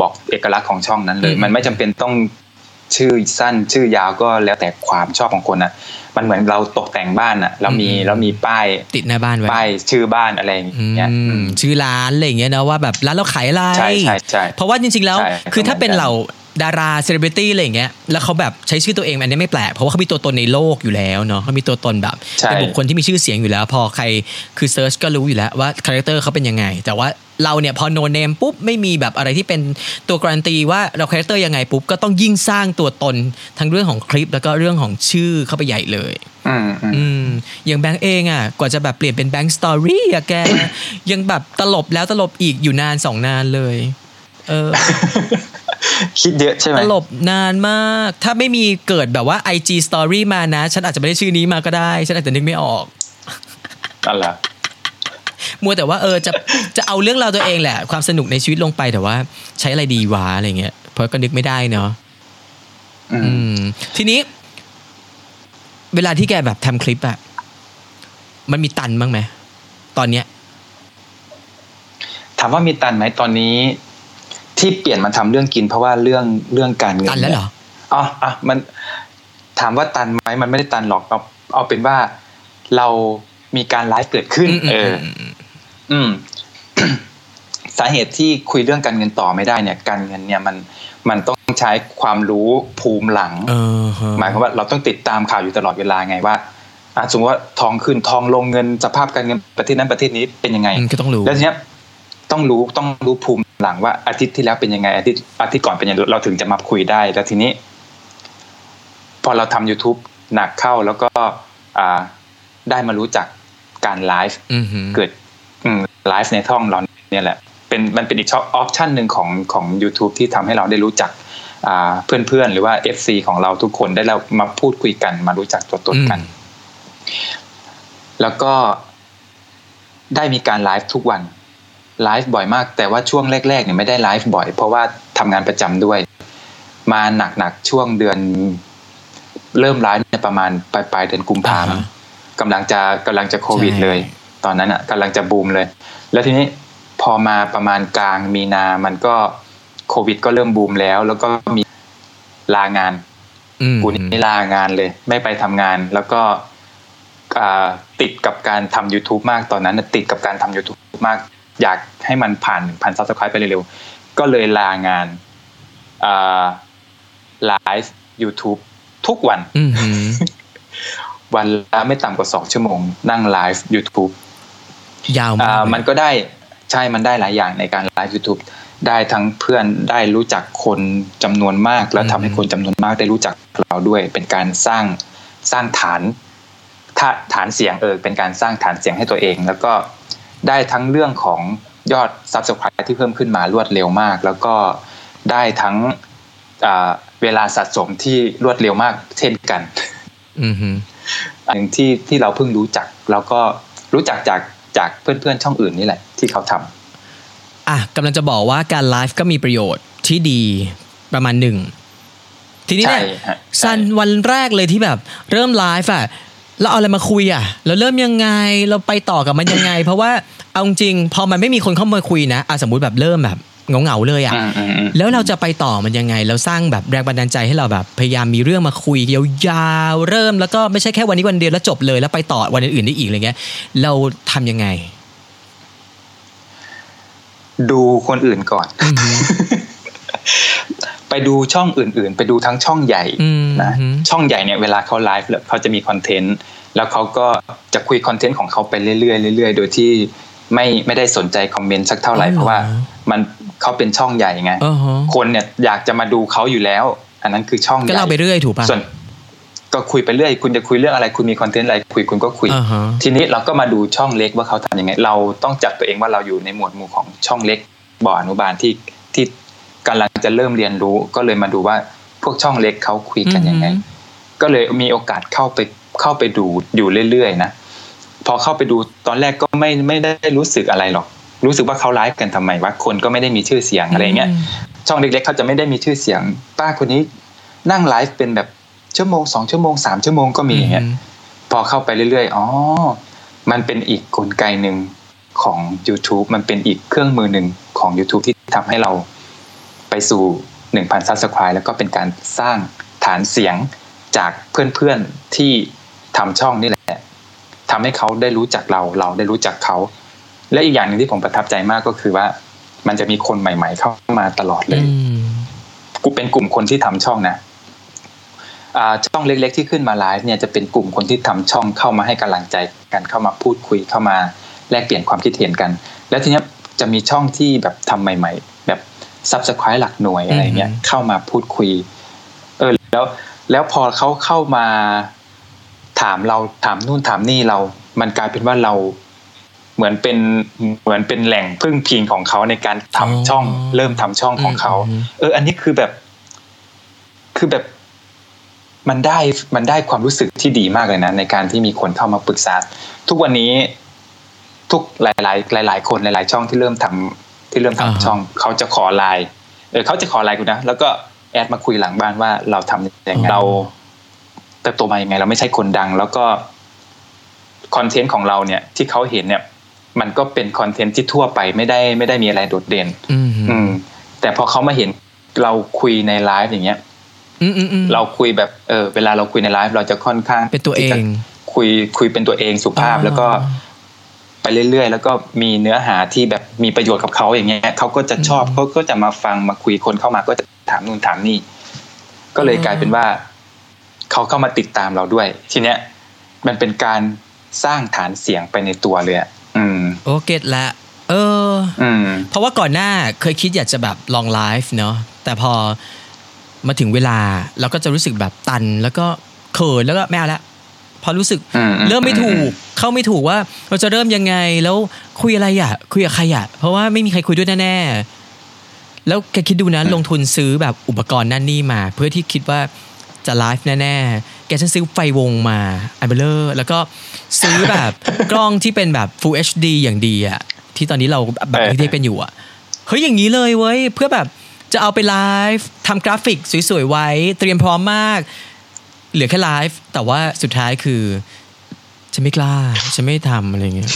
บอกเอกลักษณ์ของช่องนั้นเลยมันไม่จำเป็นต้องชื่อสั้นชื่อยาวก็แล้วแต่ความชอบของคนนะมันเหมือนเราตกแต่งบ้านอ่ะเรามีป้ายติดหน้าบ้านไว้ป้ายชื่อบ้านอะไรอย่างเงี้ยชื่อร้านอะไรอย่างเงี้ยนะว่าแบบร้านเราขายอะไรใช่เพราะว่าจริงๆแล้วคือถ้าเป็นเหล่าดาราเซเลบริตี้อะไรอย่างเงี้ยแล้วเขาแบบใช้ชื่อตัวเองอันนี้ไม่แปลกเพราะว่าเขามีตัวตนในโลกอยู่แล้วเนาะเขามีตัวตนแบบเป็นบุคคลที่มีชื่อเสียงอยู่แล้วพอใครคือเซิร์ชก็รู้อยู่แล้วว่าคาแรคเตอร์เขาเป็นยังไงแต่ว่าเราเนี่ยพอโนเนมปุ๊บไม่มีแบบอะไรที่เป็นตัวการันตีว่าเราคาแรคเตอร์ยังไงปุ๊บก็ต้องยิ่งสร้างตัวตนทั้งเรื่องของคลิปแล้วก็เรื่องของชื่อเข้าไปใหญ่เลยอย่างแบงค์เองอ่ะกว่าจะแบบเปลี่ยนเป็น Bank Story อ่ะแก ยังแบบตลบอีกอยู่นาน2นานเลยคิดเยอะใช่ไหมตลบนานมากถ้าไม่มีเกิดแบบว่า IG Story มานะฉันอาจจะไม่ได้ชื่อนี้มาก็ได้ฉันอาจจะนึกไม่ออกอะไรมัวแต่ว่าจะเอาเรื่องราวตัวเองแหละความสนุกในชีวิตลงไปแต่ว่าใช้อะไรดีวะอะไรเงี้ยเพราะก็นึกไม่ได้เนาะทีนี้เวลาที่แกแบบทำคลิปอะมันมีตันบ้างไหมตอนเนี้ยถามว่ามีตันไหมตอนนี้ที่เปลี่ยนมาทำเรื่องกินเพราะว่าเรื่องการเงินตันแล้วเหรออ๋อมันถามว่าตันไหมมันไม่ได้ตันหรอกเอาเป็นว่าเรามีการไลฟ์เกิดขึ้นสาเหตุที่คุยเรื่องการเงินต่อไม่ได้เนี่ยการเงินเนี่ยมันต้องใช้ความรู้ภูมิหลังหมายความว่าเราต้องติดตามข่าวอยู่ตลอดเวลาไงว่าสมมติว่าทองขึ้นทองลงเงินสภาพการเงินประเทศนั้นประเทศนี้เป็นยังไงก็ต้องรู้แล้วทีเนี้ยต้องรู้ภูมิหลังว่าอาทิตย์ที่แล้วเป็นยังไงอาทิตย์ก่อนเป็นยังไงเราถึงจะมาคุยได้แล้วทีนี้พอเราทำ YouTube หนักเข้าแล้วก็ได้มารู้จักการไลฟ์เกิดไลฟ์ในท่องเราเนี่ยแหละมันเป็นอีกช่องออปชันหนึ่งของ YouTube ที่ทำให้เราได้รู้จักเพื่อนๆหรือว่า FC ของเราทุกคนได้เรามาพูดคุยกันมารู้จักตัวตนกันแล้วก็ได้มีการไลฟ์ทุกวันไลฟ์บ่อยมากแต่ว่าช่วงแรกๆเนี่ยไม่ได้ไลฟ์บ่อยเพราะว่าทำงานประจำด้วยมาหนักๆช่วงเดือนเริ่มไลฟ์เนี่ยประมาณปลายเดือนกุมภาพันธ์กำลังจะโควิดเลยตอนนั้นอ่ะกำลังจะบูมเลยแล้วทีนี้พอมาประมาณกลางมีนามันก็โควิดก็เริ่มบูมแล้วก็มีลางานกูนี่ลางานเลยไม่ไปทำงานแล้วก็ติดกับการทำ YouTube มากตอนนั้นติดกับการทำ YouTube มากอยากให้มันผ่าน 1,000 Subscribe ไปเร็วๆก็เลยลางานไลฟ์ YouTube ทุกวัน วันละไม่ต่ำกว่า2ชั่วโมงนั่งไลฟ์ YouTube ยาวมากมันก็ได้ใช่มันได้หลายอย่างในการไลฟ์ YouTube ได้ทั้งเพื่อนได้รู้จักคนจำนวนมากแล้วทำให้คนจำนวนมากได้รู้จักเราด้วยเป็นการสร้างฐานเสียงเป็นการสร้างฐานเสียงให้ตัวเองแล้วก็ได้ทั้งเรื่องของยอด Subscribe ที่เพิ่มขึ้นมารวดเร็วมากแล้วก็ได้ทั้งเวลาสะสมที่รวดเร็วมากเช่นกันอันนึงที่เราเพิ่งรู้จักแล้วก็รู้จักจากเพื่อนๆช่องอื่นนี่แหละที่เขาทำกำลังจะบอกว่าการไลฟ์ก็มีประโยชน์ที่ดีประมาณหนึ่งทีนี้เนี่ยซันวันแรกเลยที่แบบเริ่มไลฟ์อ่ะเราเอาอะไรมาคุยอ่ะเราเริ่มยังไงเราไปต่อกับมันยังไง เพราะว่าเอาจริงพอมันไม่มีคนเข้ามาคุยนะสมมุติแบบเริ่มแบบเหงาๆเลยอ่ะแล้วเราจะไปต่อมันยังไงเราสร้างแบบแรงบันดาลใจให้เราแบบพยายามมีเรื่องมาคุยยาวๆเริ่มแล้วก็ไม่ใช่แค่วันนี้วันเดียวแล้วจบเลยแล้วไปต่อวันอื่นๆได้อีกอะไรเงี้ยเราทำยังไงดูคนอื่นก่อน ไปดูช่องอื่นๆไปดูทั้งช่องใหญ่นะช่องใหญ่เนี่ยเวลาเขาไลฟ์เขาจะมีคอนเทนต์แล้วเขาก็จะคุยคอนเทนต์ของเขาไปเรื่อยๆเรื่อยๆโดยที่ไม่ได้สนใจคอมเมนต์สักเท่าไหร่เพราะว่ามันเขาเป็นช่องใหญ่ไงคนเนี่ยอยากจะมาดูเขาอยู่แล้วอันนั้นคือช่องใหญ่ก็เล่าไปเรื่อยถูกป่ะส่วนก็คุยไปเรื่อยคุณจะคุยเรื่องอะไรคุณมีคอนเทนต์อะไรคุยคุณก็คุยทีนี้เราก็มาดูช่องเล็กว่าเขาทำยังไงเราต้องจับตัวเองว่าเราอยู่ในหมวดหมู่ของช่องเล็กบ่ออนุบาลที่กำลังจะเริ่มเรียนรู้ก็เลยมาดูว่าพวกช่องเล็กเขาคุยกันยังไงก็เลยมีโอกาสเข้าไปดูอยู่เรื่อยๆนะพอเข้าไปดูตอนแรกก็ไม่ได้รู้สึกอะไรหรอกรู้สึกว่าเขาไลฟ์กันทำไมวะคนก็ไม่ได้มีชื่อเสียงอะไรเงี้ยช่องเล็กๆเขาจะไม่ได้มีชื่อเสียงป้าคนนี้นั่งไลฟ์เป็นแบบชั่วโมง2ชั่วโมง3ชั่วโมงก็มีเงี้ยพอเข้าไปเรื่อยๆอ๋อมันเป็นอีกกลไกนึงของ YouTube มันเป็นอีกเครื่องมือนึงของ YouTube ที่ทำให้เราไปสู่ 1,000 Subscribe แล้วก็เป็นการสร้างฐานเสียงจากเพื่อนๆที่ทำช่องนี่แหละทำให้เขาได้รู้จักเราได้รู้จักเขาและอีกอย่างนึงที่ผมประทับใจมากก็คือว่ามันจะมีคนใหม่ๆเข้ามาตลอดเลยกูเป็นกลุ่มคนที่ทำช่องนะช่องเล็กๆที่ขึ้นมาไลฟ์เนี่ยจะเป็นกลุ่มคนที่ทำช่องเข้ามาให้กำลังใจกันเข้ามาพูดคุยเข้ามาแลกเปลี่ยนความคิดเห็นกันแล้วทีนี้จะมีช่องที่แบบทำใหม่ๆแบบ Subscribe หลักหน่วยอะไรเงี้ยเข้ามาพูดคุยแล้วพอเขาเข้ามาถามเราถามนู่นถามนี่เรามันกลายเป็นว่าเราเหมือนเป็นแหล่งพึ่งพิงของเขาในการทำช่องเริ่มทำช่องของเขาอันนี้คือแบบมันได้ความรู้สึกที่ดีมากเลยนะในการที่มีคนเข้ามาปรึกษาทุกวันนี้ทุกหลายคนหลายช่องที่เริ่มทำช่องเขาจะขอไลน์เขาจะขอไลน์กูนะแล้วก็แอดมาคุยหลังบ้านว่าเราทำยังไงเราเติบโตมายังไงเราไม่ใช่คนดังแล้วก็คอนเทนต์ของเราเนี่ยที่เขาเห็นเนี่ยมันก็เป็นคอนเทนต์ที่ทั่วไปไม่ได้มีอะไรโดดเด่นแต่พอเขามาเห็นเราคุยในไลฟ์อย่างเงี้ยเราคุยแบบเวลาเราคุยในไลฟ์เราจะค่อนข้างเป็นตัวเองคุยเป็นตัวเองสุภาพแล้วก็ไปเรื่อยๆแล้วก็มีเนื้อหาที่แบบมีประโยชน์กับเขาอย่างเงี้ยเขาก็จะชอบเขาก็จะมาฟังมาคุยคนเข้ามาก็จะถามนู่นถามนี่ก็เลยกลายเป็นว่าเขาเข้ามาติดตามเราด้วยทีเนี้ยมันเป็นการสร้างฐานเสียงไปในตัวเลยโอเคละเพราะว่าก่อนหน้าเคยคิดอยากจะแบบลองไลฟ์เนาะแต่พอมาถึงเวลาเราก็จะรู้สึกแบบตันแล้วก็เขินแล้วก็ไม่เอาละพอรู้สึกเริ่มไม่ถูกเข้าไม่ถูกว่าเราจะเริ่มยังไงแล้วคุยอะไรอ่ะคุยกับใครอ่ะเพราะว่าไม่มีใครคุยด้วยแน่ๆแล้วแกคิดดูนะลงทุนซื้อแบบอุปกรณ์นั่นนี่มาเพื่อที่คิดว่าจะไลฟ์แน่ๆแกฉันซื้อไฟวงมาอันเบลเลอร์แล้วก็ซื้อแบบ กล้องที่เป็นแบบ Full HD อย่างดีอ่ะที่ตอนนี้เราแบบที่เป็นอยู่อ่ะเฮ้ยอย่างนี้เลยเว้ยเพื่อแบบจะเอาไปไลฟ์ทำกราฟิกสวยๆไว้เตรียมพร้อมมากเหลือแค่ไลฟ์แต่ว่าสุดท้ายคือฉันไม่กล้าฉันไม่ทำอะไรเงี้ย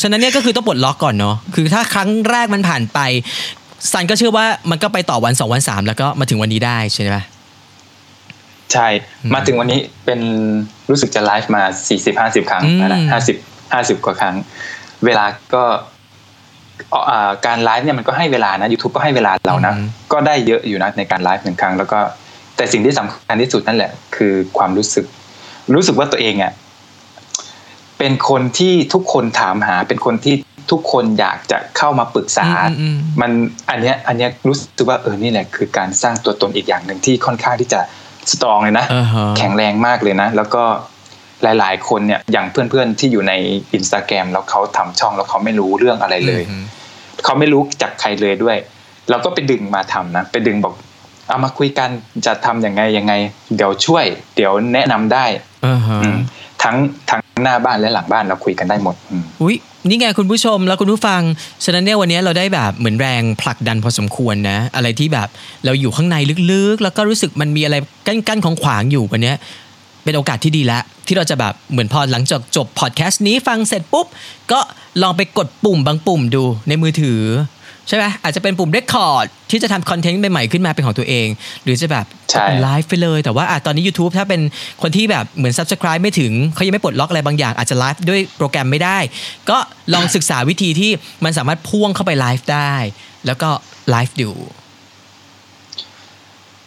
ฉะนั้นเนี่ยก็คือต้องปลดล็อกก่อนเนาะคือถ้าครั้งแรกมันผ่านไปซันก็เชื่อว่ามันก็ไปต่อวัน2วัน3แล้วก็มาถึงวันนี้ได้ใช่ไหมใช่มาถึงวันนี้เป็นรู้สึกจะไลฟ์มา 40-50 ครั้งแล้วนะ50กว่าครั้งเวลาก็การไลฟ์เนี่ยมันก็ให้เวลานะ YouTube ก็ให้เวลาเรานะก็ได้เยอะอยู่นะในการไลฟ์1ครั้งแล้วก็แต่สิ่งที่สำคัญที่สุดนั่นแหละคือความรู้สึก รู้สึกว่าตัวเองอ่ะเป็นคนที่ทุกคนถามหาเป็นคนที่ทุกคนอยากจะเข้ามาปรึกษามันอันเนี้ยรู้สึกว่านี่แหละคือการสร้างตัวตนอีกอย่างนึงที่ค่อนข้างที่จะสตรองเลยนะ uh-huh. แข็งแรงมากเลยนะแล้วก็หลายๆคนเนี่ยอย่างเพื่อนๆที่อยู่ใน Instagram แล้วเขาทำช่องแล้วเขาไม่รู้เรื่องอะไรเลย uh-huh. เขาไม่รู้จากใครเลยด้วยเราก็ไปดึงมาทำนะไปดึงบอกเอามาคุยกันจะทำยังไงเดี๋ยวช่วยเดี๋ยวแนะนำได้ uh-huh. ทั้งหน้าบ้านและหลังบ้านเราคุยกันได้หมดอุ๊ยนี่ไงคุณผู้ชมและคุณผู้ฟังฉะนั้นเนี่ยวันนี้เราได้แบบเหมือนแรงผลักดันพอสมควรนะอะไรที่แบบเราอยู่ข้างในลึกๆแล้วก็รู้สึกมันมีอะไรกั้นๆของขวางอยู่วันนี้เป็นโอกาสที่ดีแล้วที่เราจะแบบเหมือนพอหลังจากจบพอดแคสต์นี้ฟังเสร็จปุ๊บก็ลองไปกดปุ่มบางปุ่มดูในมือถือใช่ไหมอาจจะเป็นปุ่ม record ที่จะทำคอนเทนต์ใหม่ๆขึ้นมาเป็นของตัวเองหรือจะแบบไลฟ์ไปเลยแต่ว่าตอนนี้ YouTube ถ้าเป็นคนที่แบบเหมือน subscribe ไม่ถึงเขายังไม่ปลดล็อกอะไรบางอย่างอาจจะไลฟ์ด้วยโปรแกรมไม่ได้ก็ลองศึกษาวิธีที่มันสามารถพ่วงเข้าไปไลฟ์ได้แล้วก็ไลฟ์ดู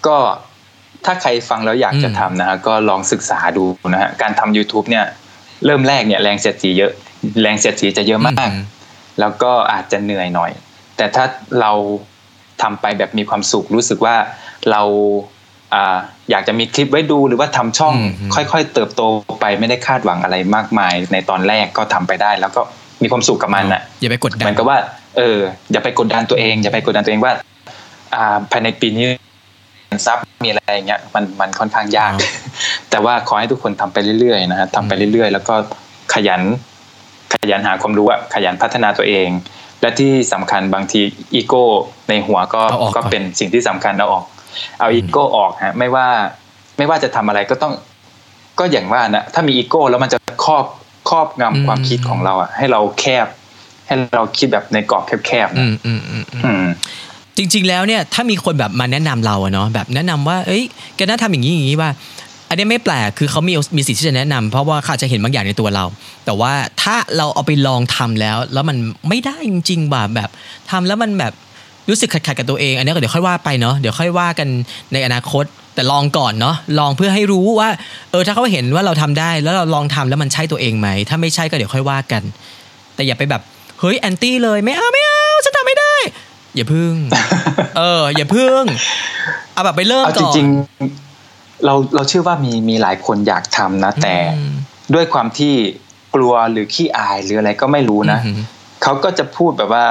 ก็ถ้าใครฟังแล้วอยากจะทำนะฮะก็ลองศึกษาดูนะฮะการทำ YouTube เนี่ยเริ่มแรกเนี่ยแรงเสียดสีจะเยอะมากแล้วก็อาจจะเหนื่อยหน่อยแต่ถ้าเราทำไปแบบมีความสุขรู้สึกว่าเราอยากจะมีคลิปไว้ดูหรือว่าทำช่องค่อยๆเติบโตไปไม่ได้คาดหวังอะไรมากมายในตอนแรกก็ทำไปได้แล้วก็มีความสุขกับมันอ่ะอย่าไปกดดันเหมือนกับว่าอย่าไปกดดันตัวเองว่าภายในปีนี้ซับมีอะไรอย่างเงี้ยมันค่อนข้างยากแต่ว่าขอให้ทุกคนทำไปเรื่อยๆนะฮะทำไปเรื่อยๆแล้วก็ขยันหาความรู้อ่ะขยันพัฒนาตัวเองและที่สำคัญบางทีอีโก้ในหัวก็เป็นสิ่งที่สำคัญเอาอีโก้ออกฮะไม่ว่าจะทำอะไรก็ต้องก็อย่างว่านะถ้ามีอีโก้แล้วมันจะครอบงำความคิดของเราอ่ะให้เราคิดแบบในกรอบแคบๆนะจริงๆแล้วเนี่ยถ้ามีคนแบบมาแนะนำเราอะเนาะแบบแนะนำว่าเอ้ยแกน่าทำอย่างนี้อย่างนี้ว่าอันนี้ไม่แปลกคือเขามีสิทธิ์ที่จะแนะนำเพราะว่าเขาจะเห็นบางอย่างในตัวเราแต่ว่าถ้าเราเอาไปลองทำแล้วมันไม่ได้จริงๆแบบทำแล้วมันแบบรู้สึกขัดกับตัวเองอันนี้ก็เดี๋ยวค่อยว่าไปเนาะเดี๋ยวค่อยว่ากันในอนาคตแต่ลองก่อนเนาะลองเพื่อให้รู้ว่าถ้าเขาเห็นว่าเราทำได้แล้วเราลองทำแล้วมันใช่ตัวเองไหมถ้าไม่ใช่ก็เดี๋ยวค่อยว่ากันแต่อย่าไปแบบเฮ้ยแอนตี้เลยไม่เอาฉันทำไม่ได้อย่าพึ่งเอาแบบไปเริ่มก่อนเราเชื่อว่ามีหลายคนอยากทำนะแต่ด้วยความที่กลัวหรือขี้อายหรืออะไรก็ไม่รู้นะเขาก็จะพูดแบบว่า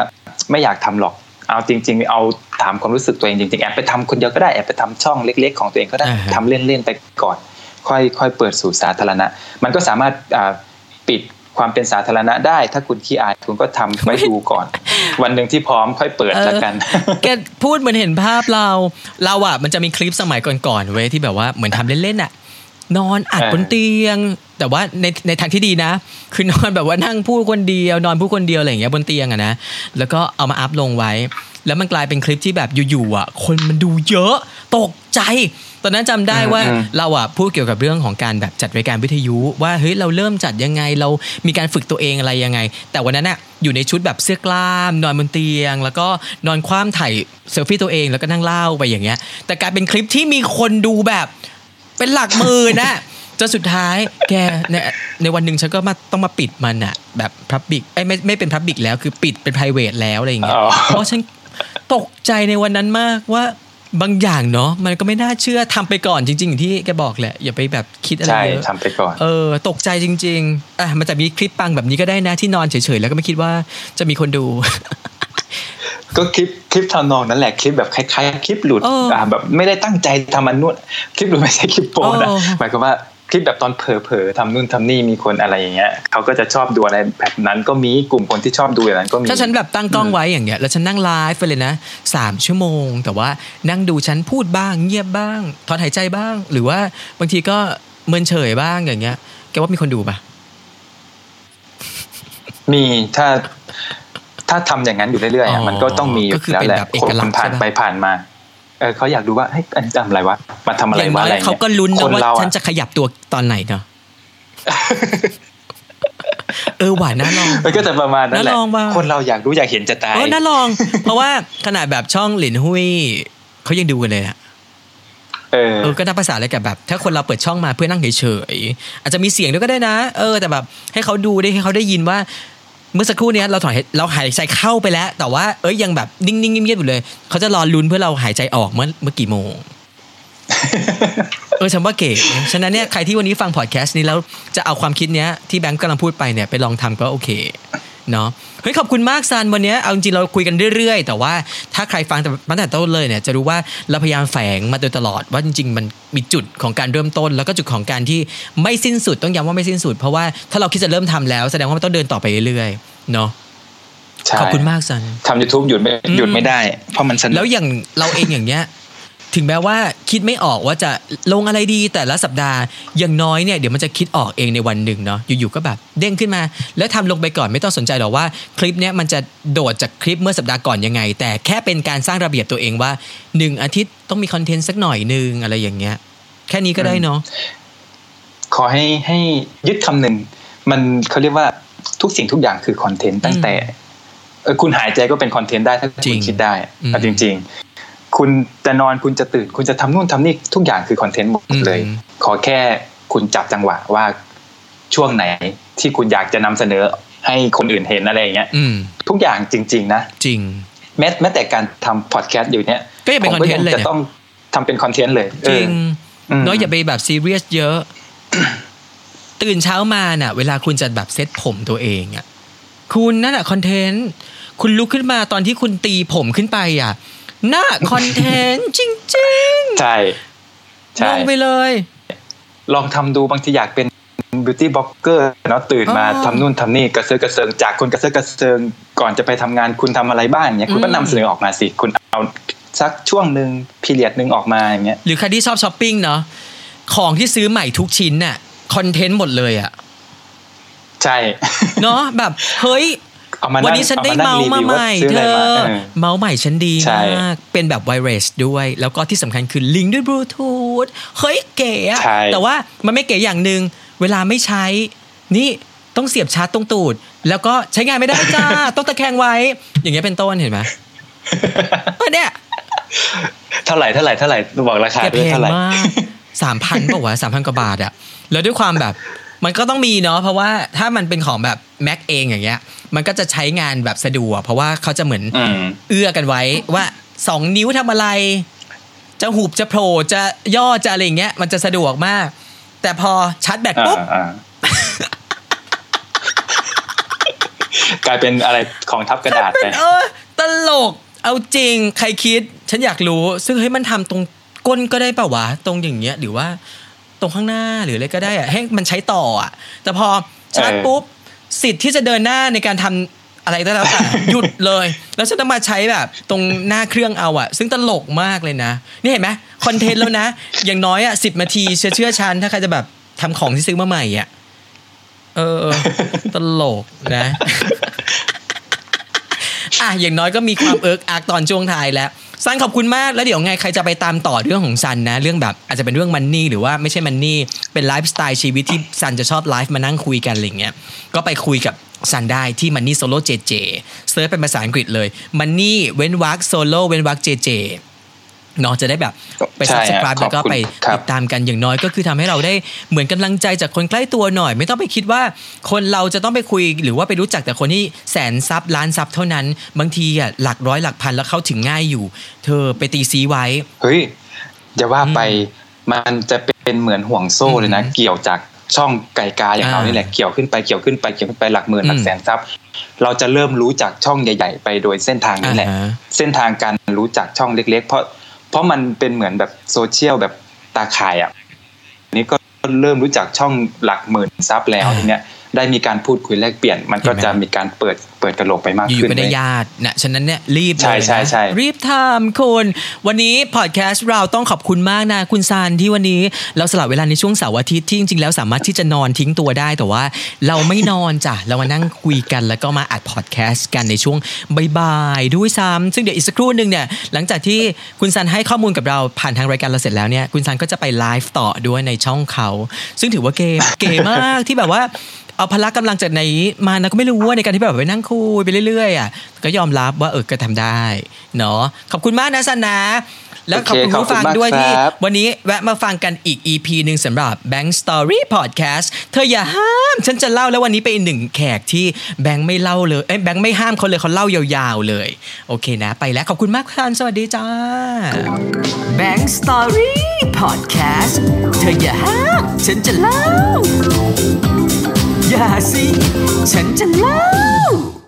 ไม่อยากทำหรอกเอาจริงๆเอาถามความรู้สึกตัวเองจริงๆแอบไปทำคนเดียวก็ได้แอบไปทำช่องเล็กๆของตัวเองก็ได้ทำเล่นๆไปก่อนค่อยเปิดสู่สาธารณะมันก็สามารถปิดความเป็นสาธารณะได้ถ้าคุณขี้อายคุณก็ทำไว้ดูก่อนวันหนึ่งที่พร้อมค่อยเปิดแล้วกันแกพูดเหมือนเห็นภาพเราอ่ะมันจะมีคลิปสมัยก่อนๆเว้ยที่แบบว่าเหมือนทำเล่นๆอ่ะนอนอัดบนเตียงแต่ว่าในทางที่ดีนะคือนอนแบบว่านั่งพูดคนเดียวนอนพูดคนเดียวอะไรอย่างเงี้ยบนเตียงอ่ะนะแล้วก็เอามาอัพลงไว้แล้วมันกลายเป็นคลิปที่แบบอยู่ๆอ่ะคนมันดูเยอะตกใจตอนนั้นจำได้ว่าเราอ่ะพูดเกี่ยวกับเรื่องของการแบบจัดรายการวิทยุว่าเฮ้ยเราเริ่มจัดยังไงเรามีการฝึกตัวเองอะไรยังไงแต่วันนั้นน่ะอยู่ในชุดแบบเสื้อกล้ามนอนบนเตียงแล้วก็นอนคว่ำถ่ายเซลฟี่ตัวเองแล้วก็นั่งเล่าไปอย่างเงี้ยแต่กลายเป็นคลิปที่มีคนดูแบบเป็นหลักหมื่นน่ะจนสุดท้ายแกในวันนึงฉันก็ต้องมาปิดมันน่ะแบบพับบิกไม่เป็นพับบิกแล้วคือปิดเป็นไพรเวทแล้วอะไรอย่างเงี้ยเพราะฉันตกใจในวันนั้นมากว่าบางอย่างเนาะมันก็ไม่น่าเชื่อทำไปก่อนจริงๆที่แกบอกแหละอย่าไปแบบคิดอะไรเยอะใช่ทำไปก่อนตกใจจริงๆมันจะมีคลิปปังแบบนี้ก็ได้นะที่นอนเฉยๆแล้วก็ไม่คิดว่าจะมีคนดูก็คลิปทำนองนั้นแหละคลิปแบบคล้ายๆคลิปหลุดแบบไม่ได้ตั้งใจทำมันนู่นคลิปหลุดไม่ใช่คลิปโป๊นะหมายความว่าคลิปแบบตอนเผลอๆทำนู่นทำนี่มีคนอะไรอย่างเงี้ยเขาก็จะชอบดูอะไรแบบนั้นก็มีกลุ่มคนที่ชอบดูอย่างนั้นก็มีถ้าฉันแบบตั้งกล้องไว้อย่างเงี้ยแล้วฉันนั่งไลฟ์ไปเลยนะ3ชั่วโมงแต่ว่านั่งดูฉันพูดบ้างเงียบบ้างถอนหายใจบ้างหรือว่าบางทีก็เมินเฉยบ้างอย่างเงี้ยแกว่ามีคนดูป่ะมีถ้าทำอย่างนั้นอยู่เรื่อยๆมันก็ต้องมีอยู่แล้วแหละคนผ่านไปผ่านมาเขาอยากดูว่าเฮ้ยอันนี้ทำอะไรวะมาทำอะไรวะอะไรเนี่ยเขาก็ลุ้นนะว่าฉันจะขยับตัวตอนไหนเนาะหวานน่าลองมันก็จะประมาณนั้นแหละคนเราอยากรู้อยากเห็นจะตายน่าลองเพราะว่าขนาดแบบช่องหลินหุ้ยเขายังดูกันเลยอะ ก็นับภาษาอะไรกับแบบถ้าคนเราเปิดช่องมาเพื่อนั่งเฉยๆอาจจะมีเสียงด้วยก็ได้นะแต่แบบให้เขาดูได้ให้เขาได้ยินว่าเมื่อสักครู่เนี้ยเราหายใจเข้าไปแล้วแต่ว่ายังแบบนิ่งๆเงียบๆอยู่เลยเขาจะรอลุ้นเพื่อเราหายใจออกเมื่อกี่โมงฉันว่าเก๋ฉะนั้นเนี่ยใครที่วันนี้ฟังพอดแคสต์นี้แล้วจะเอาความคิดเนี้ยที่แบงค์กำลังพูดไปเนี่ยไปลองทำก็โอเคเนาะเฮ้ยขอบคุณมากซันวันนี้เอาจริงเราคุยกันเรื่อยๆแต่ว่าถ้าใครฟังตั้งแต่ต้นเลยเนี่ยจะรู้ว่าเราพยายามแฝงมาโดยตลอดว่าจริงๆมันมีจุดของการเริ่มต้นแล้วก็จุดของการที่ไม่สิ้นสุดต้องย้ำว่าไม่สิ้นสุดเพราะว่าถ้าเราคิดจะเริ่มทำแล้วแสดงว่ามันต้องเดินต่อไปเรื่อยๆเนาะขอบคุณมากซันทำ YouTube หยุดไม่ได้เพราะมันสนุกแล้วอย่างเราเองอย่างเงี้ยถึงแม้ว่าคิดไม่ออกว่าจะลงอะไรดีแต่ละสัปดาห์อย่างน้อยเนี่ยเดี๋ยวมันจะคิดออกเองในวันหนึ่งเนาะอยู่ๆก็แบบเด้งขึ้นมาแล้วทำลงไปก่อนไม่ต้องสนใจหรอกว่าคลิปเนี้ยมันจะโดดจากคลิปเมื่อสัปดาห์ก่อนยังไงแต่แค่เป็นการสร้างระเบียบตัวเองว่า1อาทิตย์ต้องมีคอนเทนต์สักหน่อยนึงอะไรอย่างเงี้ยแค่นี้ก็ได้เนาะขอให้ยึดคำหนึ่งมันเขาเรียกว่าทุกสิ่งทุกอย่างคือคอนเทนต์ตั้งแต่คุณหายใจก็เป็นคอนเทนต์ได้ถ้าคุณคิดได้จริงๆคุณจะนอนคุณจะตื่นคุณจะทำนู่นทำนี่ทุกอย่างคือคอนเทนต์หมดเลยขอแค่คุณจับจังหวะว่าช่วงไหนที่คุณอยากจะนำเสนอให้คนอื่นเห็นอะไรอย่างเงี้ยทุกอย่างจริงๆนะจริงแม้แต่การทำพอดแคสต์อยู่เนี้ยก็ยังเป็นคอนเทนต์เลยจะต้องทำเป็นคอนเทนต์เลยจริงน้อยอย่าไปแบบซีเรียสเยอะ ตื่นเช้ามาน่ะเวลาคุณจะแบบเซ็ตผมตัวเองอ่ะคุณนั่นอ่ะคอนเทนต์คุณลุกขึ้นมาตอนที่คุณตีผมขึ้นไปอ่ะหน้าคอนเทนต์จริงๆใช่ลองไปเลยลองทำดูบางทีอยากเป็นบิวตี้บล็อกเกอร์เนาะตื่นมาทำนู่นทำนี่กระเซาะกระเซิงจากคนกระเซาะกระเซิงก่อนจะไปทำงานคุณทำอะไรบ้างเนี่ยคุณก็นำเสนอออกมาสิคุณเอาสักช่วงนึงพีเรียดนึงออกมาอย่างเงี้ยหรือใครที่ชอบช้อปปิ้งเนาะของที่ซื้อใหม่ทุกชิ้นน่ะคอนเทนต์หมดเลยอ่ะใช่เนาะแบบเฮ้ยวันนี้ฉันได้เมามาใหม่เธอเมาใหม่ฉันดีมากเป็นแบบไวรัสด้วยแล้วก็ที่สำคัญคือลิงก์ด้วยบลูทูธเฮ้ยเก๋อะแต่ว่ามันไม่เก๋อย่างนึงเวลาไม่ใช้นี่ต้องเสียบชาร์จตรงตูดแล้วก็ใช้งานไม่ได้จ้าต้องตะแคงไว้อย่างเงี้ยเป็นต้นเห็นไหมเนี่ยเท่าไหร่บอกราคาด้วยเท่าไหร่ 3,000 ป่ะวะ 3,000 กว่าบาทอะแล้วด้วยความแบบมันก็ต้องมีเนาะเพราะว่าถ้ามันเป็นของแบบแม็กเองอย่างเงี้ยมันก็จะใช้งานแบบสะดวกเพราะว่าเขาจะเหมือนเอื้อกันไว้ว่า2นิ้วทำอะไรจะหุบจะโผล่จะย่อจะอะไรอย่างเงี้ยมันจะสะดวกมากแต่พอชาร์จแบตปุ๊บ กลายเป็นอะไรของทับกระดาษไปตลกเอาจริงใครคิดฉันอยากรู้ซึ่งเฮ้ยมันทำตรงก้นก็ได้ป่าววะตรงอย่างเงี้ยหรือว่าตรงข้างหน้าหรืออะไรก็ได้อะให้มันใช้ต่ออะแต่พอชาร์จปุ๊บสิทธิ์ที่จะเดินหน้าในการทำอะไรก็แล้วแต่หยุดเลยแล้วฉันต้องมาใช้แบบตรงหน้าเครื่องเอาอะซึ่งตลกมากเลยนะนี่เห็นไหมคอนเทนต์แล้วนะอย่างน้อยอะ10นาทีเชื่อฉันถ้าใครจะแบบทำของที่ซื้อมาใหม่อะตลกนะอย่างน้อยก็มีความเอิกอักตอนช่วงท้ายแล้วซันขอบคุณมากแล้วเดี๋ยวไงใครจะไปตามต่อเรื่องของซันนะเรื่องแบบอาจจะเป็นเรื่องมันนี่หรือว่าไม่ใช่มันนี่เป็นไลฟ์สไตล์ชีวิตที่ซันจะชอบไลฟ์มานั่งคุยกันอะไรเงี้ยก็ไปคุยกับซันได้ที่ Money Solo JJ เสิร์ชเป็นภาษาอังกฤษเลย Money เว้นวรรค Solo เว้นวรรค JJ เนาะจะได้แบบไป Subscribe แล้วก็ไปติดตามกันอย่างน้อยก็คือทำให้เราได้เหมือนกำลังใจจากคนใกล้ตัวหน่อยไม่ต้องไปคิดว่าคนเราจะต้องไปคุยหรือว่าไปรู้จักแต่คนที่แสนซับล้านซับเท่านั้นบางทีอ่ะหลักร้อยหลักพันแล้วเข้าถึงง่ายอยู่เธอไปตีซีไว้เฮ้ยจะว่าไปมันจะเป็นเหมือนห่วงโซ่เลยนะเกี่ยวจากช่องไก่กาอย่างเรานี่แหละเกี่ยวขึ้นไปหลักหมื่นหลักแสนซับเราจะเริ่มรู้จักช่องใหญ่ๆไปโดยเส้นทางนี้แหละเส้นทางการรู้จักช่องเล็กๆเพราะมันเป็นเหมือนแบบโซเชียลแบบตาข่ายอ่ะนี่ก็เริ่มรู้จักช่องหลักหมื่นซับแล้วทีเนี้ยได้มีการพูดคุยแลกเปลี่ยนมันก็จะมีการเปิดกระโหลกไปมากขึ้นอยู่เป็นญาตินะฉะนั้นเนี่ยรีบเลยนะรีบทำคุณวันนี้พอดแคสต์เราต้องขอบคุณมากนะคุณซานที่วันนี้เราสละเวลาในช่วงเสาร์อาทิตย์ที่จริงๆแล้วสามารถที่จะนอนทิ้งตัวได้แต่ว่าเราไม่นอนจ้ะเรามานั่งคุยกันแล้วก็มาอัดพอดแคสต์กันในช่วงบ่ายๆด้วยซ้ำซึ่งเดี๋ยวอีกสักครู่นึงเนี่ยหลังจากที่คุณซานให้ข้อมูลกับเราผ่านทางรายการเราเสร็จแล้วเนี่ยคุณซานก็จะไปไลฟ์ต่อด้วยในช่องเขาซึ่งถือว่าเก๋มากที่แบบว่า เอาพละกำลังจากไหนมานะก็ไม่รู้ว่าในการที่แบบไปนั่งคุยไปเรื่อยๆอ่ะก็ยอมรับว่าก็ทำได้เนาะขอบคุณมากนะสันนะแล้วขอบคุณผู้ฟังด้วยที่วันนี้แวะมาฟังกันอีก EP นึงสำหรับ Bank Story Podcast เธออย่าห้ามฉันจะเล่าแล้ววันนี้เป็นอีกหนึ่งแขกที่แบงค์ไม่เล่าเลยแบงค์ไม่ห้ามเขาเลยเขาเล่ายาวๆเลยโอเคนะไปแล้วขอบคุณมากท่านสวัสดีจ้า Bank Story Podcast เธออย่าห้ามฉันจะเล่าอย่าสิฉันจะเล่า